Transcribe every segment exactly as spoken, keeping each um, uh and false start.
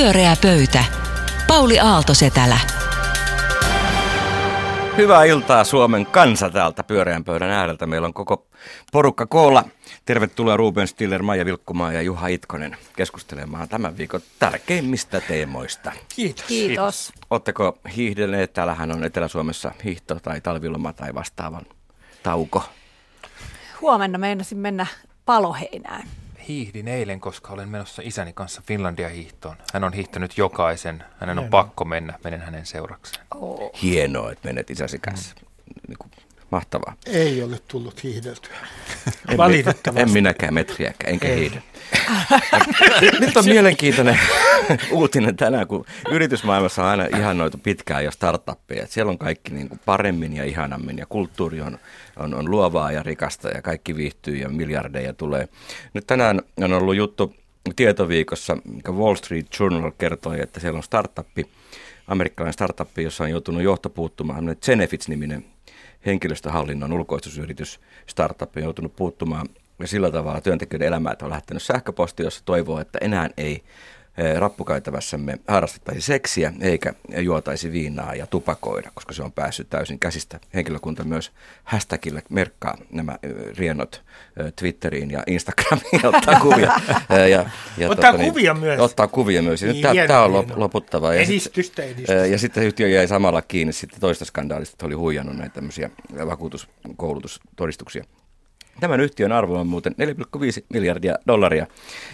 Pyöreä pöytä. Pauli Aalto-Setälä. Hyvää iltaa Suomen kansa täältä Pyöreän pöydän ääreltä. Meillä on koko porukka koolla. Tervetuloa Ruben Stiller, Maija Vilkkumaa ja Juha Itkonen keskustelemaan tämän viikon tärkeimmistä teemoista. Kiitos. Kiitos. Oletteko hiihdelleet? Täällähän on Etelä-Suomessa hiihto tai talviloma tai vastaavan tauko. Huomenna meinasin mennä paloheinään. Hiihdin eilen, koska olen menossa isäni kanssa Finlandia-hiihtoon. Hän on hiihtänyt jokaisen. Hänen on pakko mennä. Menen hänen seurakseen. Oh. Hienoa, että menet isäsi kanssa. Mm. Mahtavaa. Ei ole tullut hiihdeltyä. En, Valitettavasti. En minäkään metriäkään, enkä hiihde. Nyt on mielenkiintoinen uutinen tänään, kun yritysmaailmassa on aina ihannoitu pitkään jo startuppeja. Siellä on kaikki niin kuin paremmin ja ihanammin ja kulttuuri on, on, on luovaa ja rikasta ja kaikki viihtyy ja miljardeja tulee. Nyt tänään on ollut juttu Tietoviikossa, mikä Wall Street Journal kertoi, että siellä on startuppi, amerikkalainen startuppi, jossa on joutunut johtopuuttumaan, Zenefits-niminen henkilöstöhallinnon ulkoistusyritys startup on joutunut puuttumaan ja sillä tavalla työntekijöiden elämää, että on lähtenyt sähköposti, jossa toivoo, että enää ei rappukäytävässämme harrastettaisi seksiä eikä juotaisi viinaa ja tupakoida, koska se on päässyt täysin käsistä. Henkilökunta myös hashtagillä merkkaa nämä riennot Twitteriin ja Instagramiin ja ottaa kuvia. Ja, ja, ja ottaa tuota, kuvia niin, myös. Ottaa kuvia myös. Tämä on lop, loputtava. Ja edistystä, edistystä. Ja sitten yhtiö jäi samalla kiinni sitten toista skandaalista, että oli huijannut näitä tämmöisiä vakuutuskoulutustodistuksia. Tämän yhtiön arvo on muuten neljä pilkku viisi miljardia dollaria.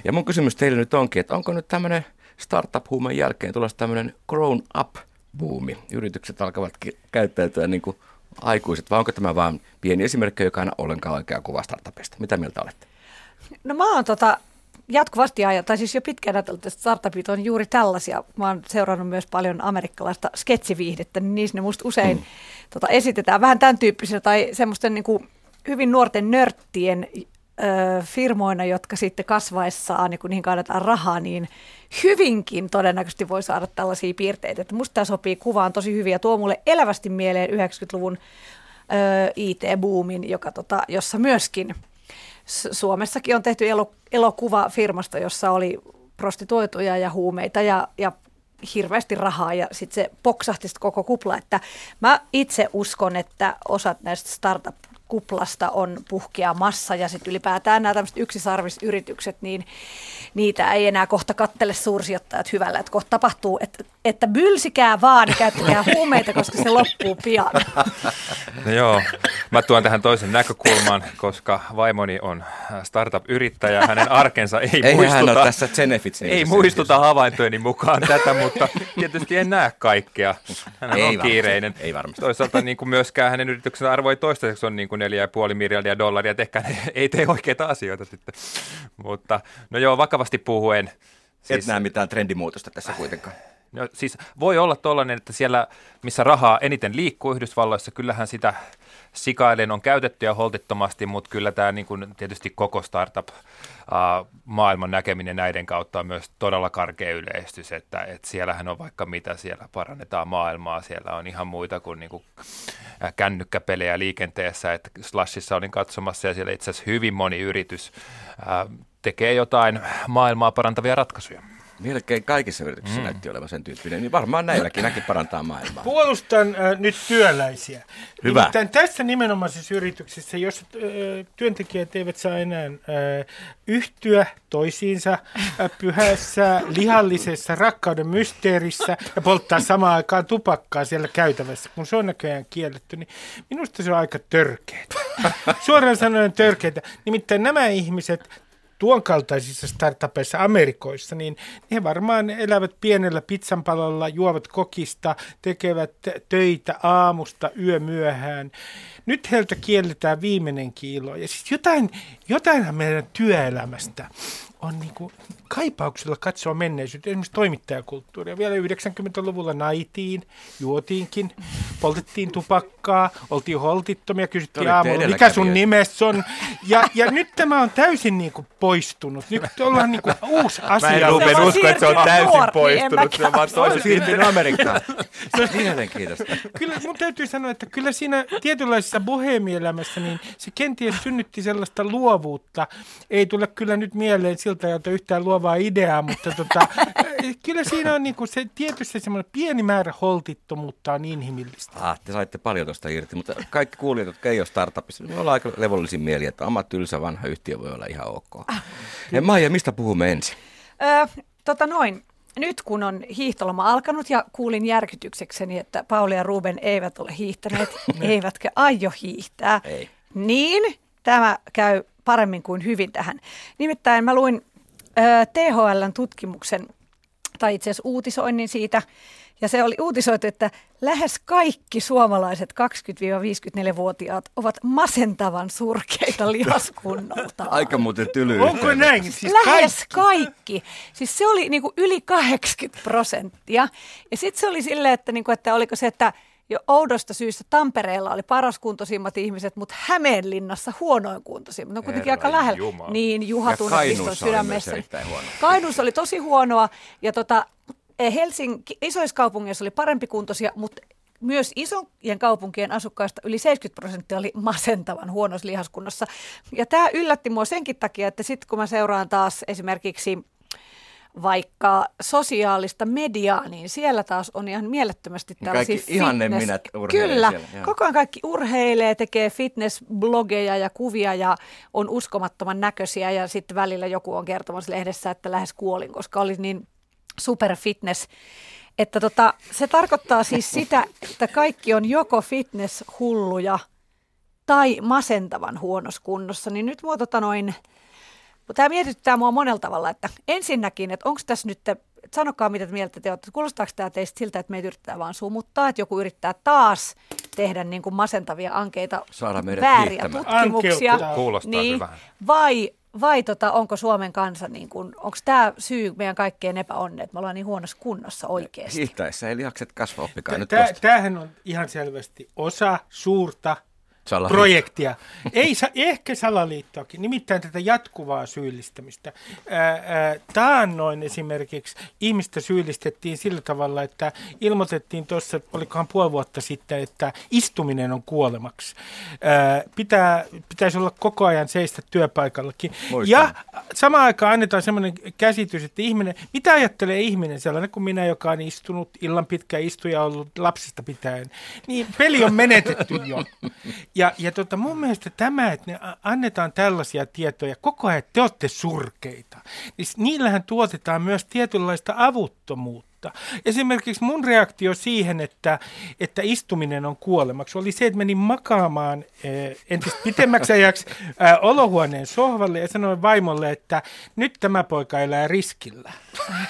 Ja mun kysymys teille nyt onkin, että onko nyt tämmöinen startup-huumen jälkeen tulossa tämmöinen grown-up-buumi? Yritykset alkavat käyttäytyä niin kuin aikuiset, vai onko tämä vaan pieni esimerkki, joka aina ollenkaan oikea kuva startupista? Mitä mieltä olette? No mä oon tota, jatkuvasti ajatellut, tai siis jo pitkään ajatellut, että startupit on juuri tällaisia. Mä oon seurannut myös paljon amerikkalaista sketsiviihdettä, niin niissä ne musta usein mm. tota, esitetään vähän tämän tyyppisenä tai semmoisten niin kuin hyvin nuorten nörttien ö, firmoina, jotka sitten kasvaessaan, niin kun niihin kaadetaan rahaa, niin hyvinkin todennäköisesti voi saada tällaisia piirteitä. Että musta tämä sopii kuvaan tosi hyvin ja tuo mulle elävästi mieleen yhdeksänkymmentäluvun ö, I T-boomin, joka, tota, jossa myöskin Suomessakin on tehty elo, elokuva firmasta, jossa oli prostituoituja ja huumeita ja, ja hirveästi rahaa ja sitten se poksahti sit koko kupla. Että mä itse uskon, että osat näistä startup kuplasta on puhkea massa ja sitten ylipäätään nämä tämmöiset yksisarvisyritykset, niin niitä ei enää kohta kattele suursijoittajat hyvällä, että kohta tapahtuu, että, että bylsikää vaan, käyttäkää huumeita, koska se loppuu pian. No joo, mä tuon tähän toisen näkökulman, koska vaimoni on startup-yrittäjä, hänen arkensa ei Eihän muistuta, tässä ei muistuta havaintojeni mukaan tätä, mutta tietysti en näe kaikkea. Hän on varmasti kiireinen. Ei varmasti. Toisaalta niin kuin myöskään hänen yrityksen arvo ei toistaiseksi on niin kuin neljä pilkku viisi miljardia dollaria, ehkä ei tee oikeita asioita sitten, mutta no joo, vakavasti puhuen. Siis, et näe mitään trendimuutosta tässä kuitenkaan. No siis voi olla tollainen, että siellä missä rahaa eniten liikkuu Yhdysvalloissa, kyllähän sitä sikailen on käytetty ja holtittomasti, mutta kyllä tämä niin kuin tietysti koko startup-maailman näkeminen näiden kautta on myös todella karkea yleistys, että, että siellähän on vaikka mitä, siellä parannetaan maailmaa, siellä on ihan muita kuin, niin kuin kännykkäpelejä liikenteessä, että Slashissa olin katsomassa ja siellä itse asiassa hyvin moni yritys ää, tekee jotain maailmaa parantavia ratkaisuja. Melkein kaikissa yrityksissä mm. näytti olevan sen tyyppinen, niin varmaan näilläkin näkin parantaa maailmaa. Puolustan äh, nyt työläisiä. Hyvä. Nimittäin tässä nimenomaisessa yrityksessä, jos äh, työntekijät eivät saa enää äh, yhtyä toisiinsa äh, pyhässä, lihallisessa rakkauden mysteerissä ja polttaa samaan aikaan tupakkaa siellä käytävässä, kun se on näköjään kielletty, niin minusta se on aika törkeää. Suoraan sanoen törkeää. Nimittäin nämä ihmiset tuon kaltaisissa startupeissa Amerikoissa, niin he varmaan elävät pienellä pizzanpalalla, juovat kokista, tekevät töitä aamusta yömyöhään. Nyt heiltä kielletään viimeinen kiilo. Ja siis jotain, jotain meidän työelämästä on niin kuin kaipauksella katsoa menneisyyttä, esimerkiksi toimittajakulttuuria. Vielä yhdeksänkymmentäluvulla naitiin, juotiinkin, poltettiin tupakkaa, oltiin holtittomia, kysyttiin aamulla, mikä sun nimes on. Ja, ja nyt tämä on täysin niin kuin poistunut. Nyt ollaan niin kuin uusi asia. Mä en Ruben usko, että se on täysin nuori, poistunut. Se on vaan toisin siirtynyt Amerikkaan. Mielenkiintoista. Kyllä mun täytyy sanoa, että kyllä siinä tietynlaisessa boheemielämässä niin se kenties synnytti sellaista luovuutta. Ei tule kyllä nyt mieleen siltä suunnitelta yhtään luovaa ideaa, mutta tota, kyllä siinä on niinku se, tietysti semmoinen pieni määrä holtittomuutta on inhimillistä. Ah, te saitte paljon tuosta irti, mutta kaikki kuulijat, jotka ei ole startupissa, me ollaan aika levollisin mieli, että oma tylsä vanha yhtiö voi olla ihan ok. Ah, Maija, mistä puhumme ensin? Öö, tota noin. Nyt kun on hiihtoloma alkanut ja kuulin järkytyksekseni, että Pauli ja Ruben eivät ole hiihtäneet, eivätkä aio hiihtää, ei. Niin tämä käy paremmin kuin hyvin tähän. Nimittäin mä luin ö, T H L:n tutkimuksen, tai itse asiassa uutisoinnin siitä, ja se oli uutisoitu, että lähes kaikki suomalaiset kaksikymmentä-viisikymmentäneljä-vuotiaat ovat masentavan surkeita lihaskunnolta. Aika muuten tylyä. Onko näin? Siis lähes kaikki. kaikki. Siis se oli niinku yli kahdeksankymmentä prosenttia. Ja sitten se oli silleen, että, niinku, että oliko se, että jo oudosta syystä Tampereella oli paraskuntoisimmat ihmiset, mutta Hämeenlinnassa huonoin kuntoisimmat. No kuitenkin Herran aika lähellä. Jumala. Niin, Juha tunniston sydämessä. Kainuussa oli tosi huonoa. Ja tota... Helsinki, isoissa kaupungeissa oli parempi kuntoisia, mutta myös isojen kaupunkien asukkaista yli seitsemänkymmentä prosenttia oli masentavan huonossa lihaskunnossa. Ja tämä yllätti mua senkin takia, että sitten kun mä seuraan taas esimerkiksi vaikka sosiaalista mediaa, niin siellä taas on ihan mielettömästi tällaisia kaikki fitness... minä Kyllä, siellä, koko ajan kaikki urheilee, tekee fitness-blogeja ja kuvia ja on uskomattoman näköisiä. Ja sitten välillä joku on kertomassa lehdessä, että lähes kuolin, koska oli niin... superfitness, että tota, se tarkoittaa siis sitä, että kaikki on joko fitnesshulluja tai masentavan huonossa kunnossa, niin nyt mua tota noin, tämä mietityttää mua monella tavalla, että ensinnäkin, että onko tässä nyt, te, sanokaa mitä te mieltä te olette, kuulostaako tämä teistä siltä, että meitä yritetään vaan sumuttaa, että joku yrittää taas tehdä niin kuin masentavia ankeita, vääriä tutkimuksia, niin, vai... Vai tota, onko Suomen kansa, niin kun, onko tämä syy meidän kaikkeen epäonneen, että me ollaan niin huonossa kunnossa oikeasti? Hiihtäessä ei liakset kasva, oppikaa nyt tästä. Tämähän on ihan selvästi osa suurta projektia. Ei, sa, ehkä salaliittoakin, nimittäin tätä jatkuvaa syyllistämistä. Taannoin esimerkiksi ihmistä syyllistettiin sillä tavalla, että ilmoitettiin tuossa, olikohan puoli vuotta sitten, että istuminen on kuolemaksi. Ää, pitää, pitäisi olla koko ajan seistä työpaikallakin. Moistan. Ja samaan aikaan annetaan sellainen käsitys, että ihminen, mitä ajattelee ihminen, sellainen kuin minä, joka on istunut illan pitkä istuja ollut lapsesta pitäen, niin peli on menetetty jo. Ja, ja tota, mun mielestä tämä, että ne annetaan tällaisia tietoja, koko ajan te olette surkeita, niin niillähän tuotetaan myös tietynlaista avuttomuutta. Esimerkiksi mun reaktio siihen, että, että istuminen on kuolemaksi, oli se, että menin makaamaan eh, entistä pitemmäksi ajaksi eh, olohuoneen sohvalle ja sanoin vaimolle, että nyt tämä poika elää riskillä.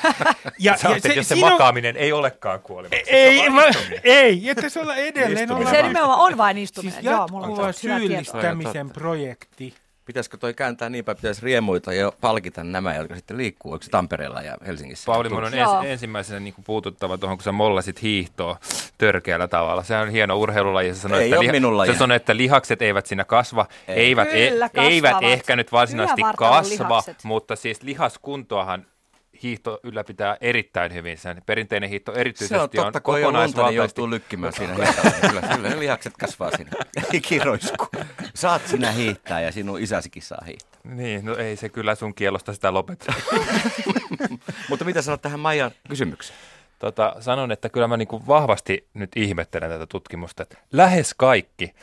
Ja, ja se, jos se makaaminen on, ei olekaan kuolemaksi. Ei, se on vain istuminen. Ei, että se olla edelleen. Olla se nimenomaan on vain istuminen. Siis jatkuva syyllistämisen projekti. Pitäisikö toi kääntää niinpä, pitäisi riemuita ja palkita nämä, jotka sitten liikkuu, onko Tampereella ja Helsingissä? Pauli, minun on ens, ensimmäisenä niin puututtava tuohon, kun sä mollasit hiihtoa törkeällä tavalla. Se on hieno urheilulaji, ja sä sanoit, että, liha- että lihakset eivät siinä kasva, ei. eivät, Kyllä, e- eivät ehkä nyt varsinaisesti kasva, lihakset. Mutta siis lihaskuntoahan... Hiihto ylläpitää erittäin hyvin sen. Perinteinen hiihto erityisesti on kokonaisvaltaisesti. Se on totta, kun on lunta, niin joutuu lykkimään siinä hiihtoon. Kyllä, kyllä ne lihakset kasvaa siinä. Ei kiroisku. Saat sinä hiihtää ja sinun isäsikin saa hiihtää. Niin, no ei se kyllä sun kielosta sitä lopeta. Mutta mitä sanot tähän Maijan kysymykseen? Tota, sanon, että kyllä mä niin kuin vahvasti nyt ihmettelen tätä tutkimusta. Että lähes kaikki.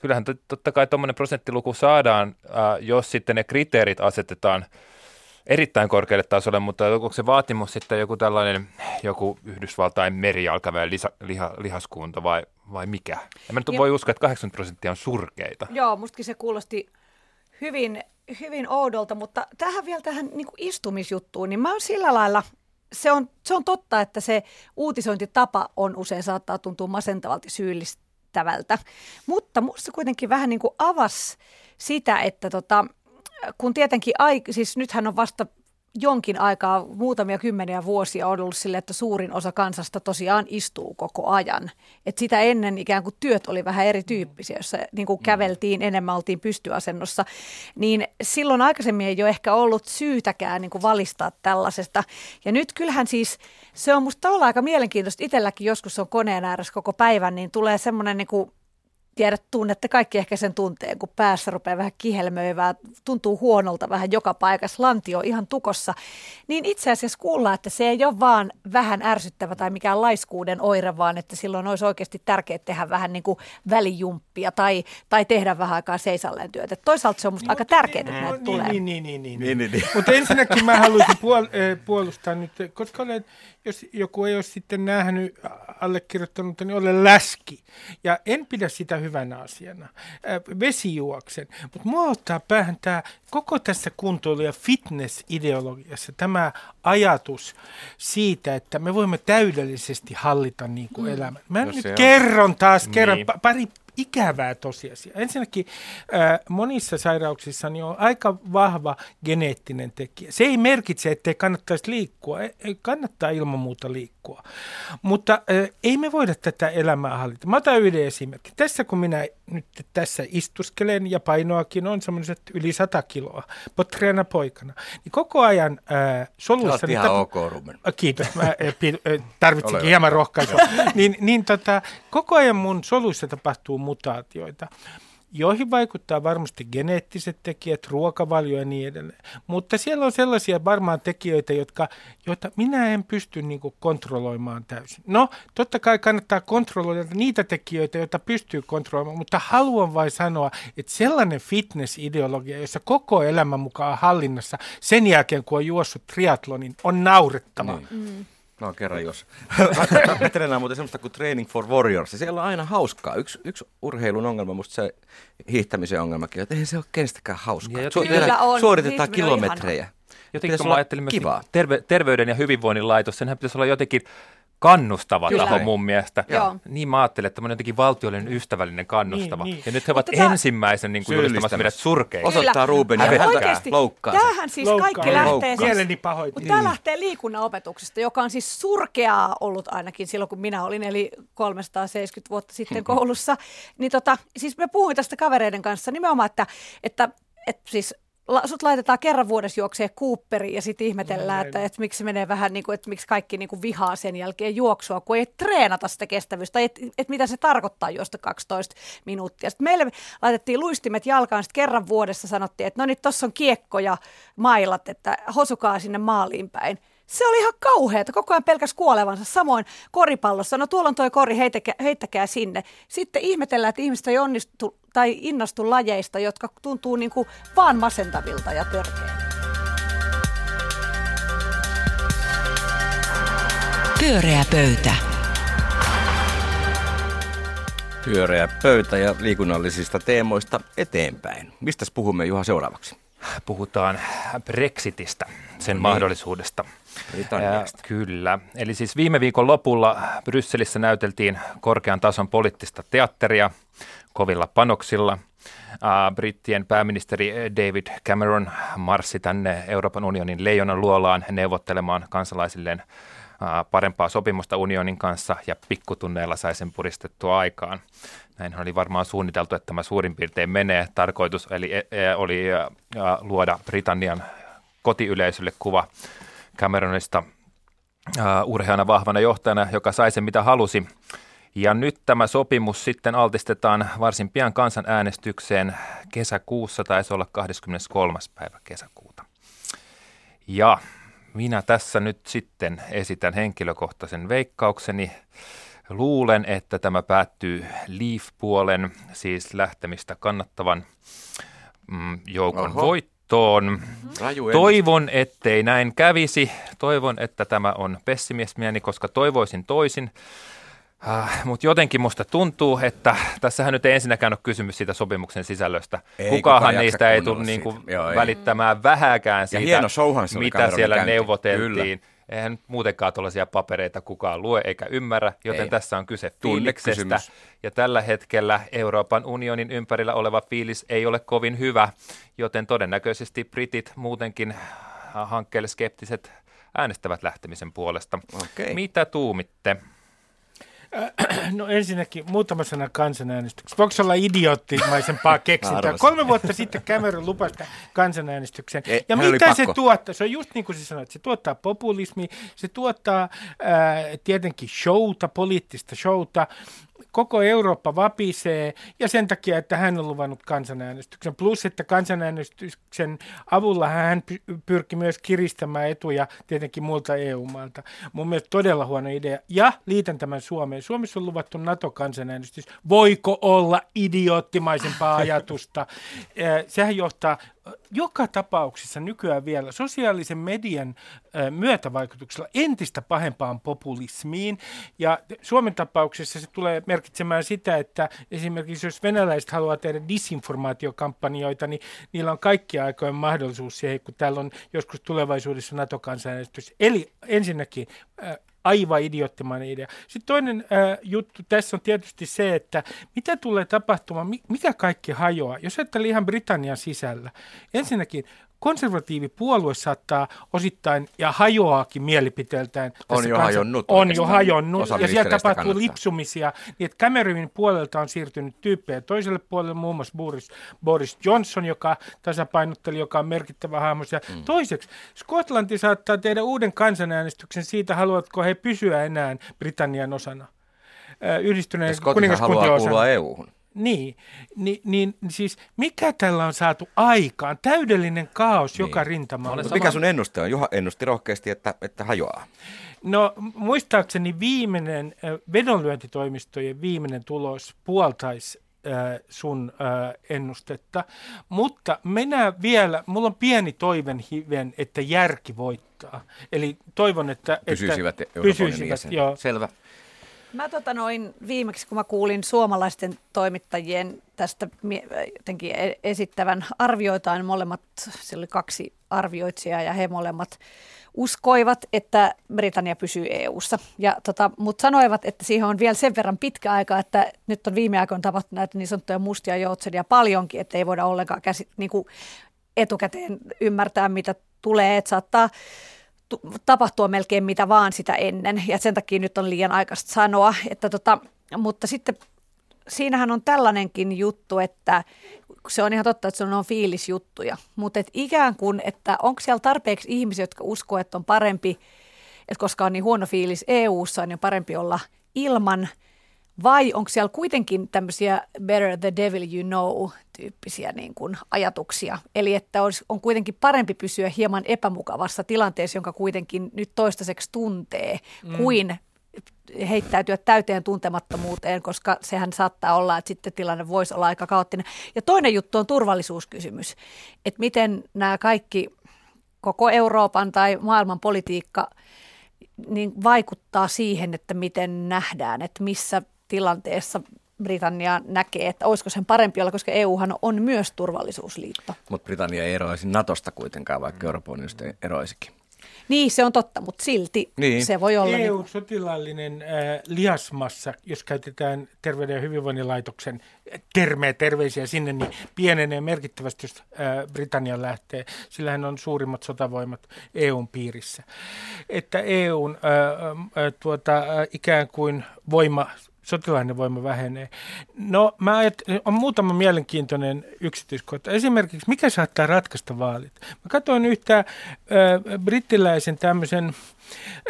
Kyllähän totta kai tuommoinen prosenttiluku saadaan, äh, jos sitten ne kriteerit asetetaan erittäin korkealle tasolle, mutta onko se vaatimus sitten joku tällainen, joku Yhdysvaltain merijalkaväen liha, lihaskunto vai, vai mikä? En mä nyt voi uskoa, että kahdeksankymmentä prosenttia on surkeita. Joo, mustakin se kuulosti hyvin, hyvin oudolta, mutta tähän vielä tähän niin kuin istumisjuttuun, niin mä oon sillä lailla, se on, se on totta, että se uutisointitapa on usein saattaa tuntua masentavalti syyllistävältä, mutta musta kuitenkin vähän niin kuin avasi sitä, että tota... Kun tietenkin, siis nythän on vasta jonkin aikaa, muutamia kymmeniä vuosia on ollut sille, että suurin osa kansasta tosiaan istuu koko ajan. Et sitä ennen ikään kuin työt oli vähän erityyppisiä, jossa niin kuin käveltiin enemmän, oltiin pystyasennossa. Niin silloin aikaisemmin ei ole ehkä ollut syytäkään niin kuin valistaa tällaisesta. Ja nyt kyllähän siis, se on musta tavallaan aika mielenkiintoista. Itselläkin joskus on koneen ääressä koko päivän, niin tulee semmoinen... Niin tiedät, tunnette kaikki ehkä sen tunteen, kun päässä rupeaa vähän kihelmöivää, tuntuu huonolta vähän joka paikassa, lantio ihan tukossa, niin itse asiassa kuullaan, että se ei ole vaan vähän ärsyttävä tai mikään laiskuuden oire, vaan että silloin olisi oikeasti tärkeää tehdä vähän niin kuin välijumppia tai, tai tehdä vähän aikaa seisalleen työtä. Toisaalta se on musta niin, aika tärkeää, että niin, näitä niin, tulee. Niin, niin, niin. niin, niin. niin, niin. Mutta ensinnäkin mä haluaisin puol- puolustaa nyt, koska olen, jos joku ei ole sitten nähnyt, allekirjoittanut, niin olen läski. Ja en pidä sitä hyvänä asiana. Vesijuoksen. Mutta mua ottaa päähän tämä koko tässä kuntoilu- ja fitness-ideologiassa tämä ajatus siitä, että me voimme täydellisesti hallita niin kuin elämän. Mä no nyt kerron on. taas kerran niin. pari ikävää tosiasiaa. Ensinnäkin äh, monissa sairauksissa niin on aika vahva geneettinen tekijä. Se ei merkitse, ettei kannattaisi liikkua. Ei, kannattaa ilman muuta liikkua. Mutta äh, ei me voida tätä elämää hallita. Mä otan yhden esimerkin. Tässä kun minä nyt tässä istuskelen ja painoakin on semmoiset yli sata kiloa potreena poikana, niin koko ajan äh, solussa... Olet ok, Ruben. Kiitos. Mä äh, tarvitsinkin Ole hieman rohkaisua. niin, niin tota, koko ajan mun soluissa tapahtuu mutaatioita, joihin vaikuttaa varmasti geneettiset tekijät, ruokavalio ja niin edelleen. Mutta siellä on sellaisia varmaan tekijöitä, jotka, joita minä en pysty niin kuin kontrolloimaan täysin. No, totta kai kannattaa kontrolloida niitä tekijöitä, joita pystyy kontrolloimaan, mutta haluan vain sanoa, että sellainen fitness-ideologia, jossa koko elämä mukaan on hallinnassa sen jälkeen, kun on juossut triathlonin, on naurettava. Mm. No kerran jos. Mä treenaan muuten semmoista kuin Training for Warriors. Siellä on aina hauskaa. Yksi, yksi urheilun ongelma, musta se hiihtämisen ongelmakin, että eihän se ole kenestäkään hauskaa. Suor- suoritetaan kilometrejä. Jotenkin kun mä ajattelin myös terve- terveyden ja hyvinvoinnin laitos, senhän pitäisi olla jotenkin kannustava Kyllä. taho mun mielestä. Joo. Niin mä ajattelen, että mä olen jotenkin valtiollinen ystävällinen kannustava. Niin, niin. Ja nyt he ovat Mutta ensimmäisen niin julistamassa meidät surkeiksi. Osoittaa Rubenia. Oikeasti, tämähän siis Loukkaan. kaikki lähtee. Mieleni pahoitin. Mutta tämä lähtee liikunnan opetuksesta, joka on siis surkeaa ollut ainakin silloin, kun minä olin, eli kolmesataaseitsemänkymmentä vuotta sitten koulussa. Niin tota, siis me puhuin tästä kavereiden kanssa nimenomaan, että, että, että siis... Sut laitetaan kerran vuodessa juokseen Cooperiin ja sitten ihmetellään, no, että, että miksi menee vähän niin kuin, että miksi kaikki niin kuin vihaa sen jälkeen juoksua, kun ei treenata sitä kestävyystä, tai että et mitä se tarkoittaa juosta kaksitoista minuuttia. Sitten meille laitettiin luistimet jalkaan, sitten kerran vuodessa sanottiin, että no niin, tuossa on kiekko ja mailat, että hosukaa sinne maaliin päin. Se oli ihan kauheata. Koko ajan pelkäs kuolevansa. Samoin koripallossa. No tuolla on toi kori, heitäkää, heittäkää sinne. Sitten ihmetellään, että ihmiset ei onnistu tai innostu lajeista, jotka tuntuu niin kuin vaan masentavilta ja törkeiltä. Pyöreä pöytä. Pyöreä pöytä ja liikunnallisista teemoista eteenpäin. Mistäs puhumme, Juha, seuraavaksi? Puhutaan Brexitistä, sen niin. mahdollisuudesta. Britanniasta. Kyllä. Eli siis viime viikon lopulla Brysselissä näyteltiin korkean tason poliittista teatteria kovilla panoksilla. Brittien pääministeri David Cameron marssi tänne Euroopan unionin leijonan luolaan neuvottelemaan kansalaisilleen parempaa sopimusta unionin kanssa ja pikkutunneilla sai sen puristettua aikaan. Näinhän oli varmaan suunniteltu, että tämä suurin piirtein menee. Tarkoitus eli, oli luoda Britannian kotiyleisölle kuva Cameronista urheana vahvana johtajana, joka sai sen mitä halusi. Ja nyt tämä sopimus sitten altistetaan varsin pian kansanäänestykseen kesäkuussa, taisi olla kahdeskymmeneskolmas päivä kesäkuuta. Ja minä tässä nyt sitten esitän henkilökohtaisen veikkaukseni. Luulen, että tämä päättyy Leave-puolen, siis lähtemistä kannattavan mm, joukon Oho. voittoon. Toivon, ettei näin kävisi. Toivon, että tämä on pessimiesmieleni, koska toivoisin toisin. Äh, mutta jotenkin musta tuntuu, että tässähän nyt ei ensinnäkään ole kysymys siitä sopimuksen sisällöstä. Ei, Kukahan kukaan niistä ei tule niinku Joo, välittämään ei. vähääkään siitä, mitä siellä käynti. neuvoteltiin. Kyllä. Eihän muutenkaan tuollaisia papereita kukaan lue eikä ymmärrä, joten ei. tässä on kyse fiiliksestä. Ja tällä hetkellä Euroopan unionin ympärillä oleva fiilis ei ole kovin hyvä, joten todennäköisesti britit muutenkin hankkeelle skeptiset äänestävät lähtemisen puolesta. Okay. Mitä tuumitte? No ensinnäkin muutama sana kansanäänestyksessä. Voiko olla idioottimaisempaa keksintää? Kolme vuotta sitten Cameron lupasi kansanäänestyksen. Ei, ja mitä se pakko. tuottaa? Se on just niin kuin sä sanoit, se tuottaa populismia, se tuottaa ää, tietenkin showta, poliittista showta. koko Eurooppa vapisee ja sen takia, että hän on luvannut kansanäänestyksen. Plus, että kansanäänestyksen avulla hän pyrki myös kiristämään etuja tietenkin muilta E U-maalta. Mun mielestä todella huono idea. Ja liitän tämän Suomeen. Suomessa on luvattu NATO-kansanäänestys. Voiko olla idioottimaisempaa ajatusta? Sehän johtaa joka tapauksessa nykyään vielä sosiaalisen median myötävaikutuksella entistä pahempaan populismiin. Ja Suomen tapauksessa se tulee merkitsemään sitä, että esimerkiksi jos venäläiset haluaa tehdä disinformaatiokampanjoita, niin niillä on kaikkia aikojen mahdollisuus siihen, kun täällä on joskus tulevaisuudessa NATO-kansanäänestys. Eli ensinnäkin aivan idioottimainen idea. Sitten toinen äh, juttu tässä on tietysti se, että mitä tulee tapahtumaan, mi- mikä kaikki hajoaa. Jos ajattelee ihan Britannian sisällä, ensinnäkin konservatiivipuolue saattaa osittain ja hajoaakin mielipiteeltään. On jo kansan, hajonnut. On jo hajonnut ja siellä tapahtuu kannattaa. lipsumisia. Niin että Cameronin puolelta on siirtynyt tyyppejä toiselle puolelle, muun muassa Boris, Boris Johnson, joka tasapainotteli, joka on merkittävä hahmo. Mm. Toiseksi Skotlanti saattaa tehdä uuden kansanäänestyksen siitä, haluatko he pysyä enää Britannian osana. Yhdistyneen kuningaskuntien osana. Skottihan haluaa E U-hun. Niin, niin, niin siis mikä tällä on saatu aikaan? Täydellinen kaos niin. joka rintamalla. Sama... Mikä sun ennuste on? Juha ennusti rohkeasti, että, että hajoaa. No muistaakseni viimeinen, vedonlyöntitoimistojen viimeinen tulos puoltaisi äh, sun äh, ennustetta, mutta mennään vielä, mulla on pieni toivon hiven, että järki voittaa. Eli toivon, että pysyisivät. Että, pysyisivät Selvä. Mä tota noin, viimeksi, kun mä kuulin suomalaisten toimittajien tästä jotenkin esittävän arvioitaan, molemmat, siellä oli kaksi arvioitsijaa ja he molemmat uskoivat, että Britannia pysyy E U:ssa. Ja tota, mut sanoivat, että siihen on vielä sen verran pitkä aika, että nyt on viime aikoina tapahtunut näitä niin sanottuja mustia joutsenia paljonkin, että ei voida ollenkaan käsit, niin kuin etukäteen ymmärtää, mitä tulee, että saattaa... tapahtua melkein mitä vaan sitä ennen, ja sen takia nyt on liian aikaista sanoa. Että tota, mutta sitten siinähän on tällainenkin juttu, että se on ihan totta, että se on fiilisjuttuja, mutta et ikään kuin, että onko siellä tarpeeksi ihmisiä, jotka uskoo, että on parempi, että koska on niin huono fiilis E U:ssa, niin on parempi olla ilman, vai onko siellä kuitenkin tämmöisiä better the devil you know tyyppisiä niin kuin ajatuksia? Eli että olisi, on kuitenkin parempi pysyä hieman epämukavassa tilanteessa, jonka kuitenkin nyt toistaiseksi tuntee, mm. kuin heittäytyä täyteen tuntemattomuuteen, koska sehän saattaa olla, että sitten tilanne voisi olla aika kaoottinen. Ja toinen juttu on turvallisuuskysymys, että miten nämä kaikki koko Euroopan tai maailman politiikka niin vaikuttaa siihen, että miten nähdään, että missä tilanteessa Britannia näkee, että olisiko sen parempi olla, koska E U:han on myös turvallisuusliitto. Mutta Britannia ei eroisi NATOsta kuitenkaan, vaikka Euroopan unionista eroisikin. Niin, se on totta, mutta silti niin. se voi olla... E U-sotilaallinen äh, lihasmassa, jos käytetään Terveyden ja hyvinvoinnin laitoksen termejä, terveisiä sinne, niin pienenee merkittävästi, jos äh, Britannia lähtee. Sillähän on suurimmat sotavoimat E U:n piirissä. Että E U:n äh, äh, tuota, äh, ikään kuin voima... sotilainen voima vähenee. No, mä ajattelin, on muutama mielenkiintoinen yksityiskohta. Esimerkiksi, mikä saattaa ratkaista vaalit? Mä katsoin yhtä ö, brittiläisen tämmöisen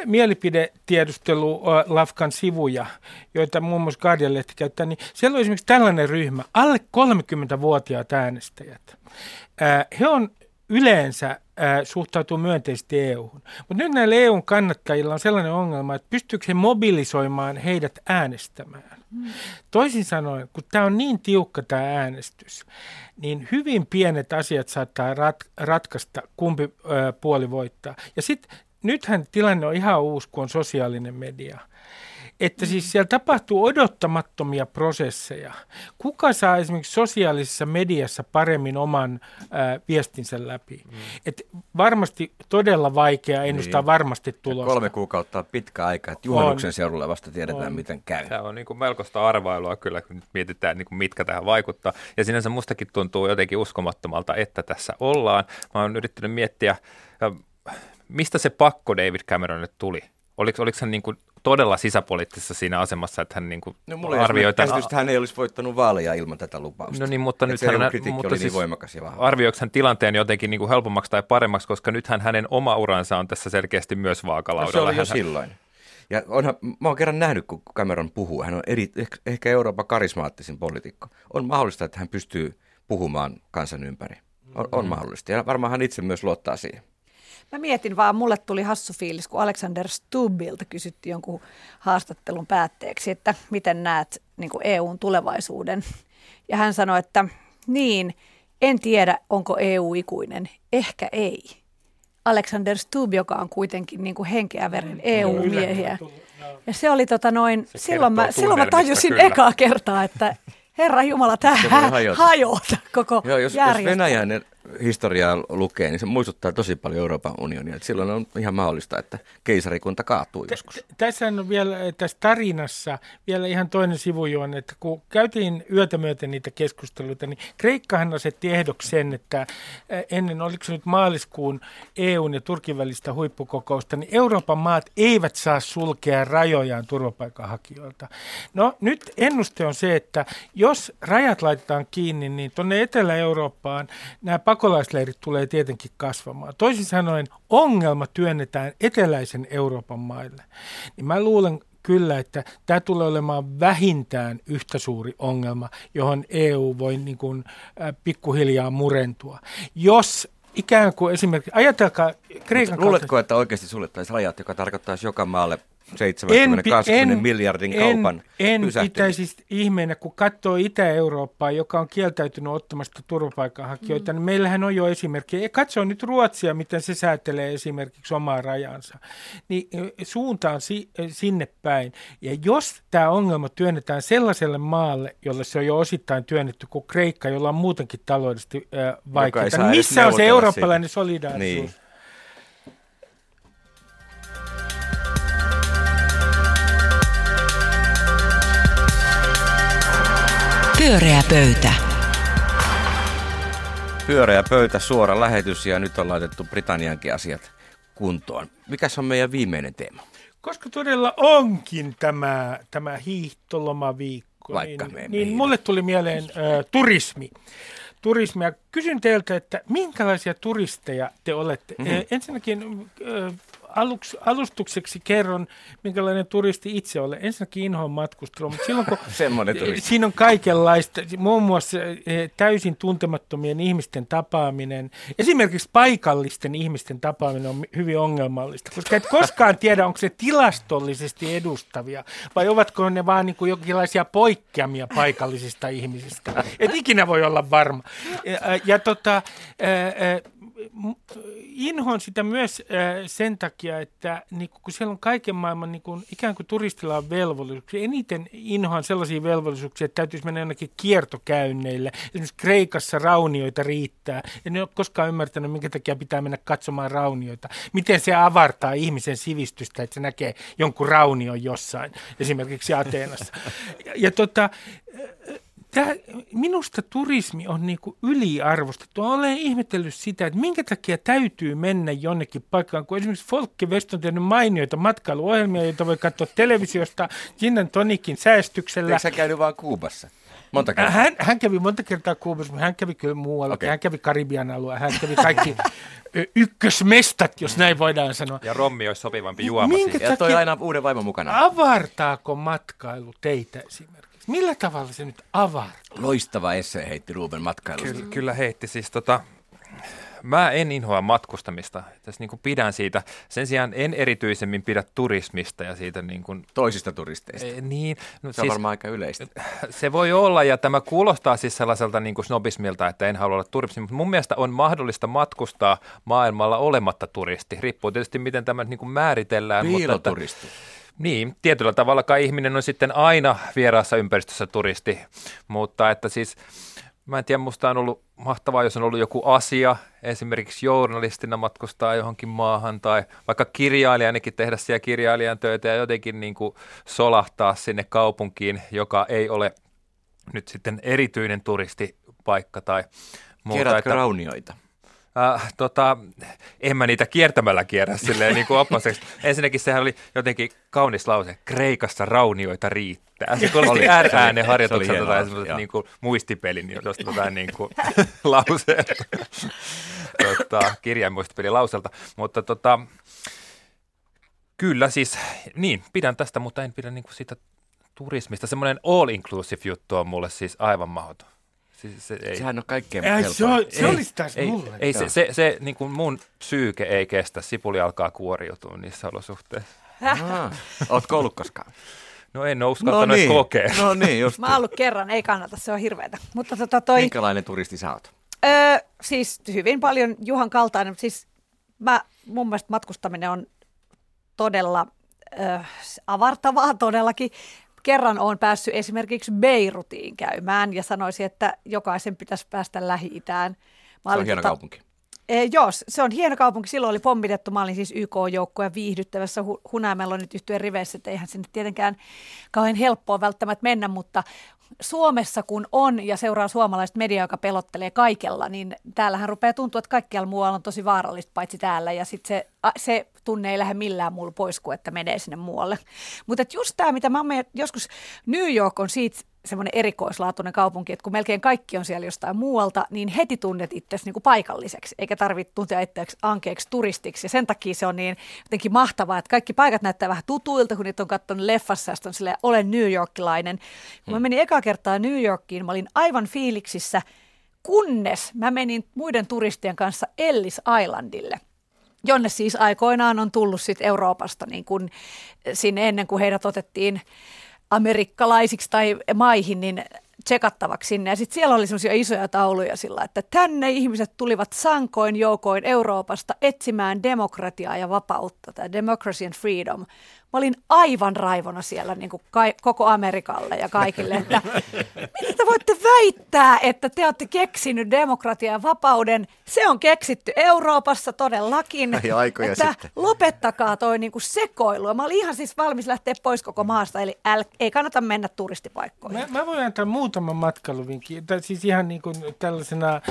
mielipidetiedustelulafkan sivuja, joita muun muassa Guardian-lehti käyttää, niin siellä on esimerkiksi tällainen ryhmä, alle kolmekymmentävuotiaat äänestäjät. Ö, he on yleensä suhtautuu myönteisesti E U:hun. Mutta nyt näillä E U:n kannattajilla on sellainen ongelma, että pystyykö he mobilisoimaan heidät äänestämään. Mm. Toisin sanoen, kun tämä on niin tiukka tämä äänestys, niin hyvin pienet asiat saattaa rat- ratkaista, kumpi ö, puoli voittaa. Ja sitten nythän tilanne on ihan uusi, kun on sosiaalinen media. Että siis siellä tapahtuu odottamattomia prosesseja. Kuka saa esimerkiksi sosiaalisessa mediassa paremmin oman ää, viestinsä läpi? Mm. Et varmasti todella vaikea ennustaa niin. varmasti tulosta. Ja kolme kuukautta on pitkä aika, että juhannuksen seudulla vasta tiedetään, on. miten käy. Tämä on niin kuin melkoista arvailua kyllä, kun mietitään, niin kuin mitkä tähän vaikuttaa. Ja sinänsä mustakin tuntuu jotenkin uskomattomalta, että tässä ollaan. Mä oon yrittänyt miettiä, mistä se pakko David Cameronille tuli? Oliko, oliko hän niin kuin todella sisäpoliittisessa siinä asemassa, että hän niin kuin no, mulla arvioi... Käsitys, että hän ei olisi voittanut vaaleja ilman tätä lupausta. No niin, mutta nyt hän... Mutta oli siis niin voimakas ja vahva. Arvioiko hän tilanteen jotenkin niin kuin helpommaksi tai paremmaksi, koska nythän hänen oma uransa on tässä selkeästi myös vaakalaudalla. No, se oli jo hän... silloin. Ja onhan, mä oon kerran nähnyt, kun Cameron puhuu, hän on eri, ehkä Euroopan karismaattisin poliitikko. On mahdollista, että hän pystyy puhumaan kansan ympäri. On, on mahdollista. Ja varmaan hän itse myös luottaa siihen. Mä mietin vaan, mulle tuli hassu fiilis, kun Alexander Stubilta kysyttiin jonkun haastattelun päätteeksi, että miten näet niin kuin E U:n tulevaisuuden. Ja hän sanoi, että niin, en tiedä, onko E U ikuinen. Ehkä ei. Alexander Stub, joka on kuitenkin niin kuin henkeä veren E U-miehiä. Ja se oli tota noin, se silloin, mä, silloin mä tajusin kyllä. ekaa kertaa, että Herra Jumala, tämä hajota koko Joo, jos, jos Venäjän historiaa lukee, niin se muistuttaa tosi paljon Euroopan unionia. Että silloin on ihan mahdollista, että keisarikunta kaatuu joskus. Tässä on vielä tässä tarinassa vielä ihan toinen sivujuone, että kun käytiin yötä myöten niitä keskusteluita, niin Kreikkahan asetti ehdoksi sen, että ennen, oliko se nyt maaliskuun E U:n ja Turkin välistä huippukokousta, niin Euroopan maat eivät saa sulkea rajojaan turvapaikanhakijoilta. No nyt ennuste on se, että jos rajat laitetaan kiinni, niin tuonne Etelä-Eurooppaan nämä pakolaisleirit tulee tietenkin kasvamaan. Toisin sanoen ongelma työnnetään eteläisen Euroopan maille. Niin mä luulen kyllä, että tämä tulee olemaan vähintään yhtä suuri ongelma, johon E U voi niin kuin, äh, pikkuhiljaa murentua. Jos ikään kuin esimerkiksi, ajatelkaa Kreikan... Luuletko, kautta, että oikeasti suljettaisiin rajat, joka tarkoittaisi joka maalle... seitsemänkymmentä kaksikymmentä miljardin kaupan en, en pitäisi ihmeenä, kun katsoo Itä-Eurooppaa, joka on kieltäytynyt ottamasta turvapaikanhakijoita, mm. niin meillähän on jo esimerkki. Katsoo nyt Ruotsia, miten se säätelee esimerkiksi omaa rajansa. Niin suuntaan si- sinne päin. Ja jos tämä ongelma työnnetään sellaiselle maalle, jolle se on jo osittain työnnetty kuin Kreikka, jolla on muutenkin taloudellisesti vaikeaa, niin missä on se eurooppalainen solidaarisuus? Niin. Pyöreä pöytä. Pyöreä pöytä, suora lähetys ja nyt on laitettu Britanniankin asiat kuntoon. Mikäs on meidän viimeinen teema? Koska todella onkin tämä, tämä hiihtolomaviikko, Vaikka niin, me niin mulle tuli mieleen äh, turismi. turismia. Kysyn teiltä, että minkälaisia turisteja te olette? Mm-hmm. Ensinnäkin äh, aluks, alustukseksi kerron, minkälainen turisti itse olen. Ensinnäkin inhoan matkustelua, mutta silloin kun siinä on kaikenlaista, muun muassa äh, täysin tuntemattomien ihmisten tapaaminen, esimerkiksi paikallisten ihmisten tapaaminen on hyvin ongelmallista, koska et koskaan tiedä, onko se tilastollisesti edustavia vai ovatko ne vaan niin kuin jonkinlaisia poikkeamia paikallisista ihmisistä. Et ikinä voi olla varma. Ja, ja tota, inhoan sitä myös sen takia, että kun siellä on kaiken maailman, niin kuin ikään kuin turistilla on velvollisuuksia, eniten inhoan sellaisia velvollisuuksia, että täytyisi mennä jonnekin kiertokäynneille. Esimerkiksi Kreikassa raunioita riittää. En ole koskaan ymmärtänyt, minkä takia pitää mennä katsomaan raunioita. Miten se avartaa ihmisen sivistystä, että se näkee jonkun raunion jossain, esimerkiksi Ateenassa. Ja, ja tota... Tämä, minusta turismi on niin kuin yliarvostettu. Olen ihmetellyt sitä, että minkä takia täytyy mennä jonnekin paikkaan, kun esimerkiksi Folke West on tehnyt mainioita matkailuohjelmia, joita voi katsoa televisiosta gin and tonicin säästyksellä. Eikö sä käynyt vaan Kuubassa? Monta kertaa. Hän, hän kävi monta kertaa Kuubassa, mutta hän kävi kyllä muualla. Okay. Hän kävi Karibian alueella, hän kävi kaikki ykkösmestat, jos näin voidaan sanoa. Ja rommi olisi sopivampi juoma. Ja toi aina uuden vaimon mukana. Avartaako matkailu teitä esimerkiksi? Millä tavalla se nyt avartuu? Loistava esse heitti Ruben matkailusta. Kyllä, kyllä heitti. Siis tota, mä en inhoa matkustamista. Tässä niin kuin pidän siitä. Sen sijaan en erityisemmin pidä turismista ja siitä niin kuin... Toisista turisteista. E, niin. No, se siis, on varmaan aika yleistä. Se voi olla ja tämä kuulostaa siis sellaiselta niin kuin snobismilta, että en halua olla turisti. Mutta mun mielestä on mahdollista matkustaa maailmalla olematta turisti. Riippuu tietysti miten tämä niin kuin määritellään. Piiloturisti. Niin, tietyllä tavalla kai ihminen on sitten aina vieraassa ympäristössä turisti, mutta että siis mä en tiedä, musta on ollut mahtavaa, jos on ollut joku asia, esimerkiksi journalistina matkustaa johonkin maahan tai vaikka kirjailijanakin tehdä siellä kirjailijan töitä ja jotenkin niin kuin solahtaa sinne kaupunkiin, joka ei ole nyt sitten erityinen turistipaikka tai muuta. Kierrätkö raunioita? Äh, tota, en mä niitä kiertämällä kierrä silleen niin kuin oppaseksi. Ensinnäkin sehän oli jotenkin kaunis lause, Kreikassa raunioita riittää. Se oli äänen harjoituksen tota, niin kuin muistipelin jostain tota, niin kuin lauseelta, tota, kirjainmuistipelin lauselta, mutta tota... Kyllä siis, niin, pidän tästä, mutta en pidä niinku sitä turismista. Semmoinen all-inclusive-juttu on mulle siis aivan mahdoton. Siis se ei. Sehän on kaikkein helpoin. Se, on, se ei, olisi tässä ei, mulle. Ei, se, se, se niin kuin mun psyyke ei kestä. Sipuli alkaa kuoriutua niissä olosuhteissa. Ah, ootko ollut koskaan? No en ole uskaltanut no niin. kokea. No niin, just. Mä oon ollut kerran, ei kannata, se on hirveätä. Mutta tota toi... Minkälainen turisti sä oot? Öö, siis hyvin paljon Juhan kaltainen, mutta siis mä, mun mielestä matkustaminen on todella öö, avartavaa todellakin. Kerran olen päässyt esimerkiksi Beirutiin käymään ja sanoisin, että jokaisen pitäisi päästä Lähi-Itään. Mä se on hieno tota, kaupunki. E, joo, se on hieno kaupunki. Silloin oli pommitettu. Mä olin siis Y K-joukkoja viihdyttävässä hu- Hunaimelonit yhtyeen riveissä, että eihän sinne tietenkään kauhean helppoa välttämättä mennä, mutta Suomessa kun on ja seuraa suomalaista mediaa, joka pelottelee kaikella, niin täällähän rupeaa tuntua, että kaikkialla muualla on tosi vaarallista paitsi täällä ja sitten se, se tunne ei lähde millään muulla pois kuin, että menee sinne muualle. Mutta just tämä, mitä mä olen joskus, New York on siitä semmoinen erikoislaatuinen kaupunki, että kun melkein kaikki on siellä jostain muualta, niin heti tunnet itsesi niinku paikalliseksi, eikä tarvitse tuntea itseäksi ankeeksi turistiksi. Ja sen takia se on niin jotenkin mahtavaa, että kaikki paikat näyttää vähän tutuilta, kun niitä on katsonut leffassa, ja sitten on silleen, olen New Yorkilainen. Kun mä menin ekaa kertaa New Yorkiin, mä olin aivan fiiliksissä, kunnes mä menin muiden turistien kanssa Ellis Islandille, jonne siis aikoinaan on tullut sitten Euroopasta niin kun sinne ennen kuin heidät otettiin amerikkalaisiksi tai maihin, niin tsekattavaksi sinne. Ja sitten siellä oli semmoisia isoja tauluja sillä, että tänne ihmiset tulivat sankoin joukoin Euroopasta etsimään demokratiaa ja vapautta, tämä democracy and freedom. Mä olin aivan raivona siellä niin kuin kai, koko Amerikalle ja kaikille, että mitä te voitte väittää, että te olette keksinyt demokratiaa ja vapauden. Se on keksitty Euroopassa todellakin. Ja aikoja että sitten. Lopettakaa toi niin kuin sekoilu. Mä olin ihan siis valmis lähteä pois koko maasta, eli äl, ei kannata mennä turistipaikkoihin. Mä, mä voin antaa muutama matkailuvinkki. Siis ihan niin kuin tällaisena, äh,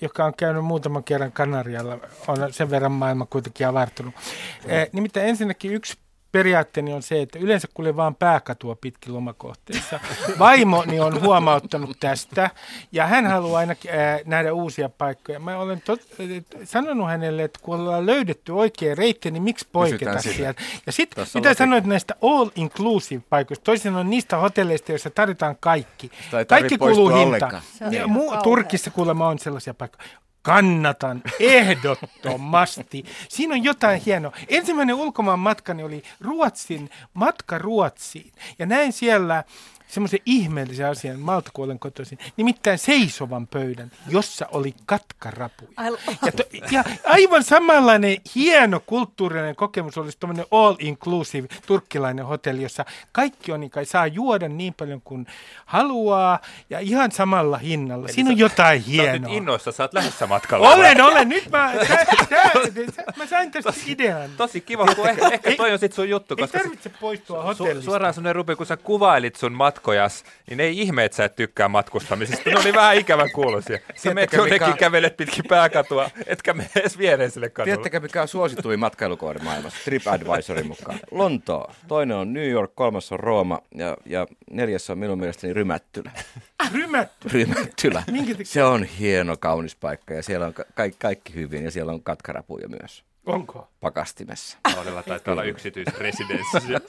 joka on käynyt muutaman kerran Kanarialla, on sen verran maailma kuitenkin avartunut. Äh, nimittäin ensinnäkin yksi periaatteeni on se, että yleensä kuljen vaan pääkatua pitkin lomakohteissa. Vaimoni on huomauttanut tästä ja hän haluaa aina ää, nähdä uusia paikkoja. Mä olen tot, ä, sanonut hänelle, että kun ollaan löydetty oikea reitti, niin miksi poiketa sieltä? Ja sitten mitä sanoit näistä all-inclusive paikoista? Toisin on niistä hotelleista, joissa tarvitaan kaikki. Kaikki kuluu hintaan. Mu- Turkissa kuulemma on sellaisia paikkoja. Kannatan ehdottomasti. Siinä on jotain hienoa. Ensimmäinen ulkomaan matkani oli Ruotsin matka Ruotsiin. Ja näin siellä semmoisen ihmeellisen asian, maalta kun olen kotoisin, nimittäin seisovan pöydän, jossa oli katkarapuja. Ja, to, ja aivan samanlainen hieno kulttuurinen kokemus olisi tuommoinen all-inclusive turkkilainen hotelli, jossa kaikki on, niin saa juoda niin paljon kuin haluaa ja ihan samalla hinnalla. Eli siinä on sä, jotain hienoa. Sä nyt innoissa, sä oot lähdössä matkalla. Olen, olen. Nyt mä, sä, sä, sä, mä sain tästä tosi, idean. Tosi kiva, kun ehkä, ehkä toi on sit sun juttu. Ei tarvitse poistua hotellista. Su, suoraan semmoinen Ruben, kun sä kuvailit sun matkalista, matkojas, niin ei ihme, että sä et tykkää matkustamisesta. Ne oli vähän ikävän kuuloisia. Sä menet jonnekin, kävelet pitkin pääkatua, etkä mene edes viereen sille kadulle. Tiettäkää, mikä on suosituin matkailukohde maailmassa TripAdvisorin mukaan. Lontoo, toinen on New York, kolmas on Rooma ja, ja neljäs on minun mielestäni Rymättylä. Rymättylä? Rymättylä. Se on hieno, kaunis paikka ja siellä on ka- kaikki hyvin ja siellä on katkarapuja myös. Onko? Pakastimessa. Todella taitaa olla yksityisresidenssiä.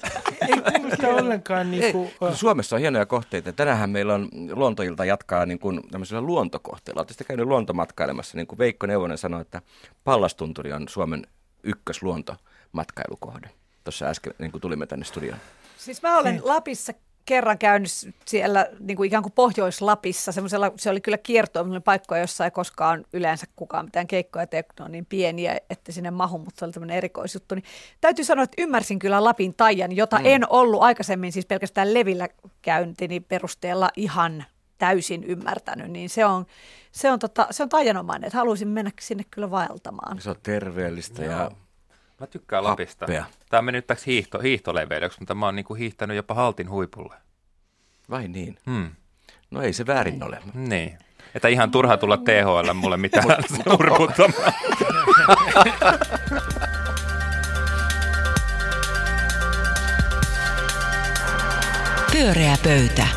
Ei minusta ollenkaan niin kuin... Suomessa on hienoja kohteita. Tänäänhän meillä on luontoilta jatkaa niin kuin tämmöisellä luontokohteella. Olette sitten käynyt luontomatkailemassa. Niin kuin Veikko Neuvonen sanoi, että Pallastunturi on Suomen ykkösluontomatkailukohde. Tuossa äsken niin kuin tulimme tänne studioon. Siis mä olen Lapissa kerran käynyt siellä niin kuin ikään kuin Pohjois-Lapissa. Semmoisella, se oli kyllä kiertoa paikkoja, jossa ei koskaan yleensä kukaan mitään keikkoja tee, kun ne on niin pieniä, että sinne mahu, mutta se oli tämmöinen erikoisjuttu. Niin täytyy sanoa, että ymmärsin kyllä Lapin taian, jota mm. en ollut aikaisemmin siis pelkästään levillä käyntini perusteella ihan täysin ymmärtänyt, niin se on, se on, tota, se on taianomainen, että haluaisin mennä sinne kyllä vaeltamaan. Se on terveellistä ja... ja... Mä tykkään Lapista. Happea. Tämä meni nyt täksi hiihto, hiihtoleveydeksi, mutta mä oon niinku hiihtänyt jopa Haltin huipulle. Vai niin? Hmm. No ei se väärin ole. Niin. Että ihan turha tulla T H L mulle mitään urkuttamaan. Pyöreä pöytä.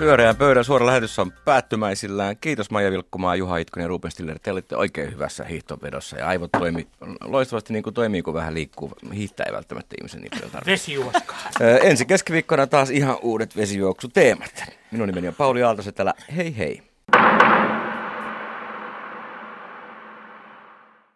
Pyöreän pöydän suora lähetys on päättymäisillään. Kiitos Maija Vilkkumaa, Juha Itkonen ja Ruben Stiller. Te olitte oikein hyvässä hiihtovedossa ja aivot toimi loistavasti niin kuin toimii, kun vähän liikkuu. Hiihtää ei välttämättä ihmisen niin paljon tarvitse. Vesijuoskaa. Ensi keskiviikkona taas ihan uudet vesijuoksuteemat. Minun nimeni on Pauli Aalto-Setälä. Hei hei.